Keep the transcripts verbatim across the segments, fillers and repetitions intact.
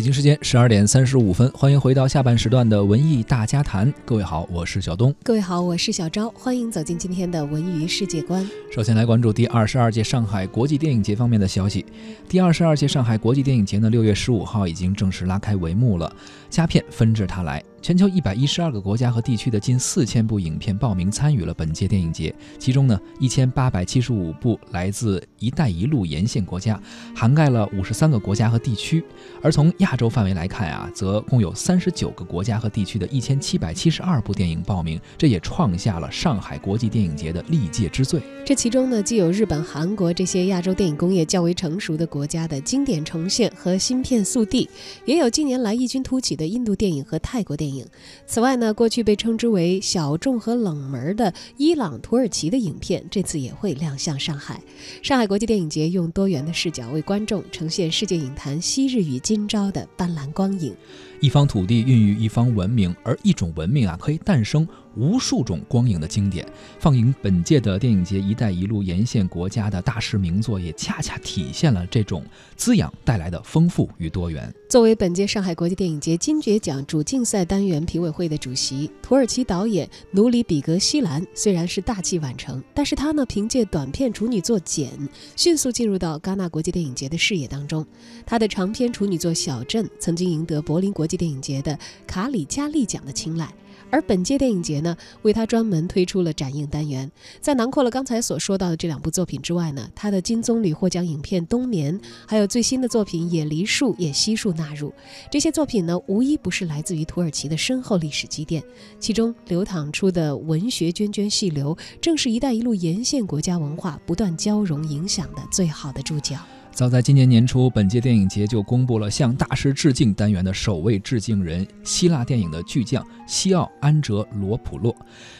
北京时间十二点三十五分，欢迎回到下半时段的文艺大家谈。各位好，我是小东。各位好，我是小昭。欢迎走进今天的文娱世界观。首先来关注第二十二届上海国际电影节方面的消息。第二十二届上海国际电影节呢，六月十五号已经正式拉开帷幕了。佳片纷至沓来，全球一百一十二个国家和地区的近四千部影片报名参与了本届电影节。其中呢，一千八百七十五部来自“一带一路”沿线国家，涵盖了五十三个国家和地区。而从亚洲范围来看啊，则共有三十九个国家和地区的一千七百七十二部电影报名，这也创下了上海国际电影节的历届之最。这其中呢，既有日本、韩国这些亚洲电影工业较为成熟的国家的经典重现和新片速递，也有近年来异军突起的印度电影和泰国电影。此外呢，过去被称之为小众和冷门的伊朗、土耳其的影片，这次也会亮相上海。上海国际电影节用多元的视角为观众呈现世界影坛昔日与今朝的斑斓光影。一方土地孕育一方文明，而一种文明啊，可以诞生无数种光影的经典。放映本届的电影节“一带一路”沿线国家的大师名作，也恰恰体现了这种滋养带来的丰富与多元。作为本届上海国际电影节金爵奖主竞赛单元评委会的主席，土耳其导演努里比格西兰虽然是大器晚成，但是他呢凭借短片处女作《简》迅速进入到戛纳国际电影节的视野当中。他的长片处女作《小镇》曾经赢得柏林国际电影节的卡里加利奖的青睐。而本届电影节呢，为他专门推出了展映单元。在囊括了刚才所说到的这两部作品之外呢，他的金棕榈获奖影片《冬眠》，还有最新的作品《野梨树》也悉数纳入。这些作品呢，无一不是来自于土耳其的深厚历史积淀，其中流淌出的文学涓涓细流，正是一带一路沿线国家文化不断交融影响的最好的注脚。早在今年年初，本届电影节就公布了向大师致敬单元的首位致敬人，希腊电影的巨匠西奥·安哲罗普洛。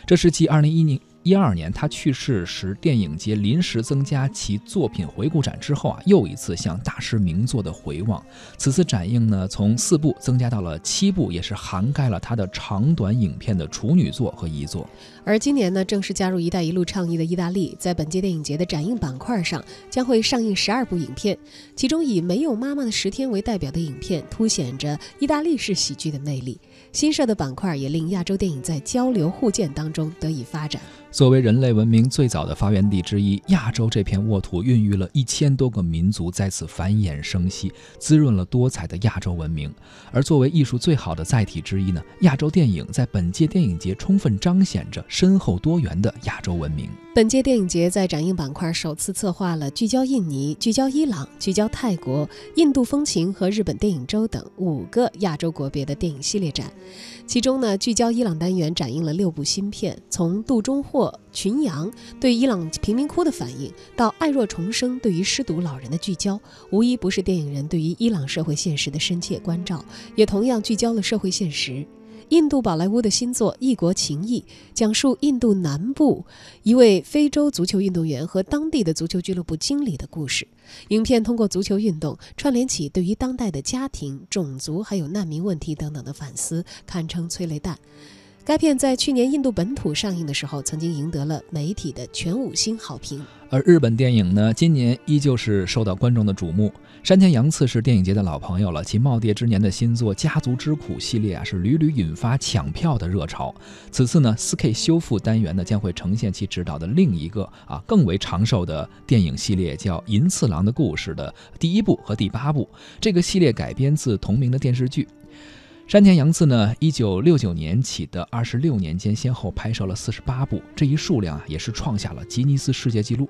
这是继二零一二年他去世时电影节临时增加其作品回顾展之后啊，又一次向大师名作的回望。此次展映呢，从四部增加到了七部，也是涵盖了他的长短影片的处女作和遗作。而今年呢，正式加入一带一路倡议的意大利，在本届电影节的展映板块上将会上映十二部影片，其中以《没有妈妈的十天》为代表的影片凸显着意大利式喜剧的魅力。新设的板块也令亚洲电影在交流互鉴当中得以发展。作为人类文明最早的发源地之一，亚洲这片沃土孕育了一千多个民族在此繁衍生息，滋润了多彩的亚洲文明。而作为艺术最好的载体之一呢，亚洲电影在本届电影节充分彰显着深厚多元的亚洲文明。本届电影节在展映板块首次策划了聚焦印尼、聚焦伊朗、聚焦泰国、印度风情和日本电影周等五个亚洲国别的电影系列展。其中呢，聚焦伊朗单元展映了六部新片，从杜中获群羊对伊朗贫民窟的反应，到爱若重生对于失独老人的聚焦，无一不是电影人对于伊朗社会现实的深切关照，也同样聚焦了社会现实。印度宝莱坞的新作《异国情谊》讲述印度南部一位非洲足球运动员和当地的足球俱乐部经理的故事。影片通过足球运动串联起对于当代的家庭、种族还有难民问题等等的反思，堪称催泪弹。该片在去年印度本土上映的时候，曾经赢得了媒体的全五星好评。而日本电影呢，今年依旧是受到观众的瞩目。山田洋次是电影节的老朋友了，其耄耋之年的新作《家族之苦》系列啊，是屡屡引发抢票的热潮。此次呢 ，四 K 修复单元呢，将会呈现其执导的另一个啊更为长寿的电影系列，叫《银次郎的故事》的第一部和第八部。这个系列改编自同名的电视剧。山田洋次呢，一九六九年起的二十六年间，先后拍摄了四十八部，这一数量啊，也是创下了吉尼斯世界纪录。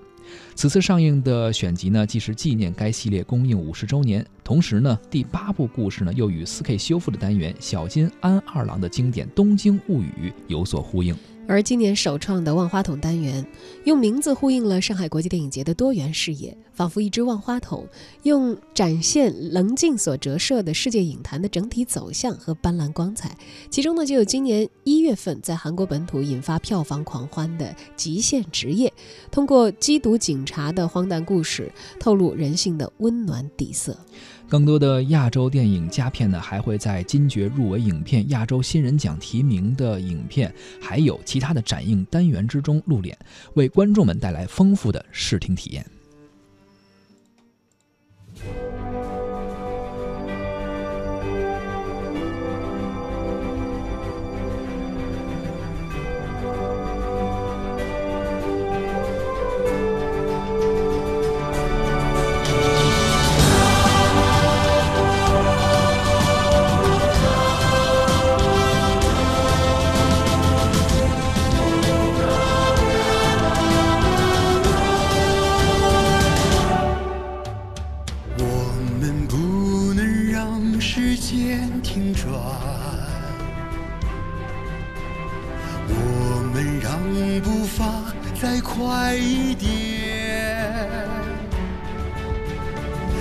此次上映的选集呢，既是纪念该系列公映五十周年，同时呢，第八部故事呢，又与 四 K 修复的单元小金安二郎的经典《东京物语》有所呼应。而今年首创的万花筒单元，用名字呼应了上海国际电影节的多元视野，仿佛一只万花筒，用展现棱镜所折射的世界影坛的整体走向和斑斓光彩。其中呢，就有今年一月份在韩国本土引发票房狂欢的《极限职业》，通过缉毒警察的荒诞故事，透露人性的温暖底色。更多的亚洲电影佳片呢，还会在金爵入围影片、亚洲新人奖提名的影片，还有其他的展映单元之中露脸，为观众们带来丰富的视听体验。会快一点。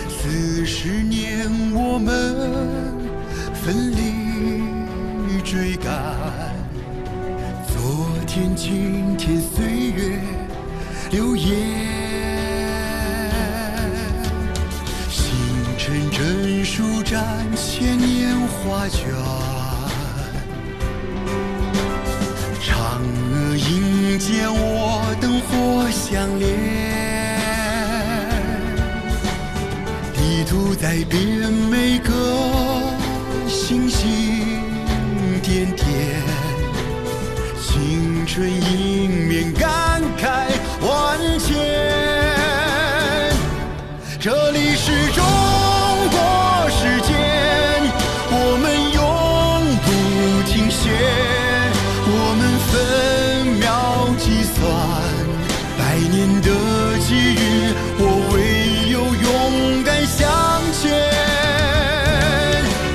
四十年我们奋力追赶，昨天、今天，岁月流言，星辰正舒展千年画卷。 嫦娥迎接我，灯火相连。地图在变，每个星星点点。青春迎面感慨万千。这里是中国时间，我们永不停歇。 我们分秒计算百年的机遇，我唯有勇敢向前。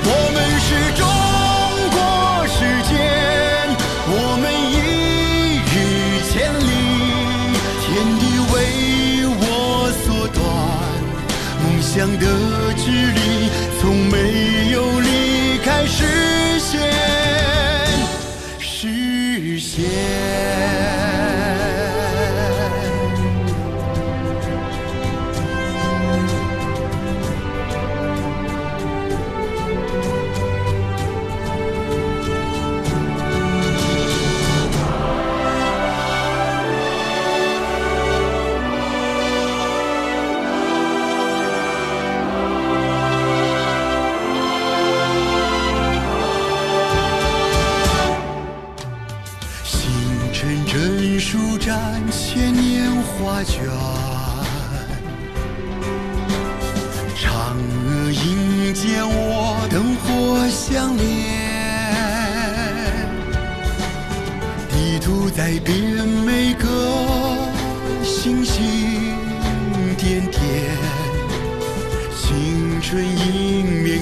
我们是中国时间，我们一日千里，天地为我所短，梦想的距离从没有离开视线。 实现。画卷，嫦娥迎接我，灯火相连。地图在变，每个星星点点，青春迎面。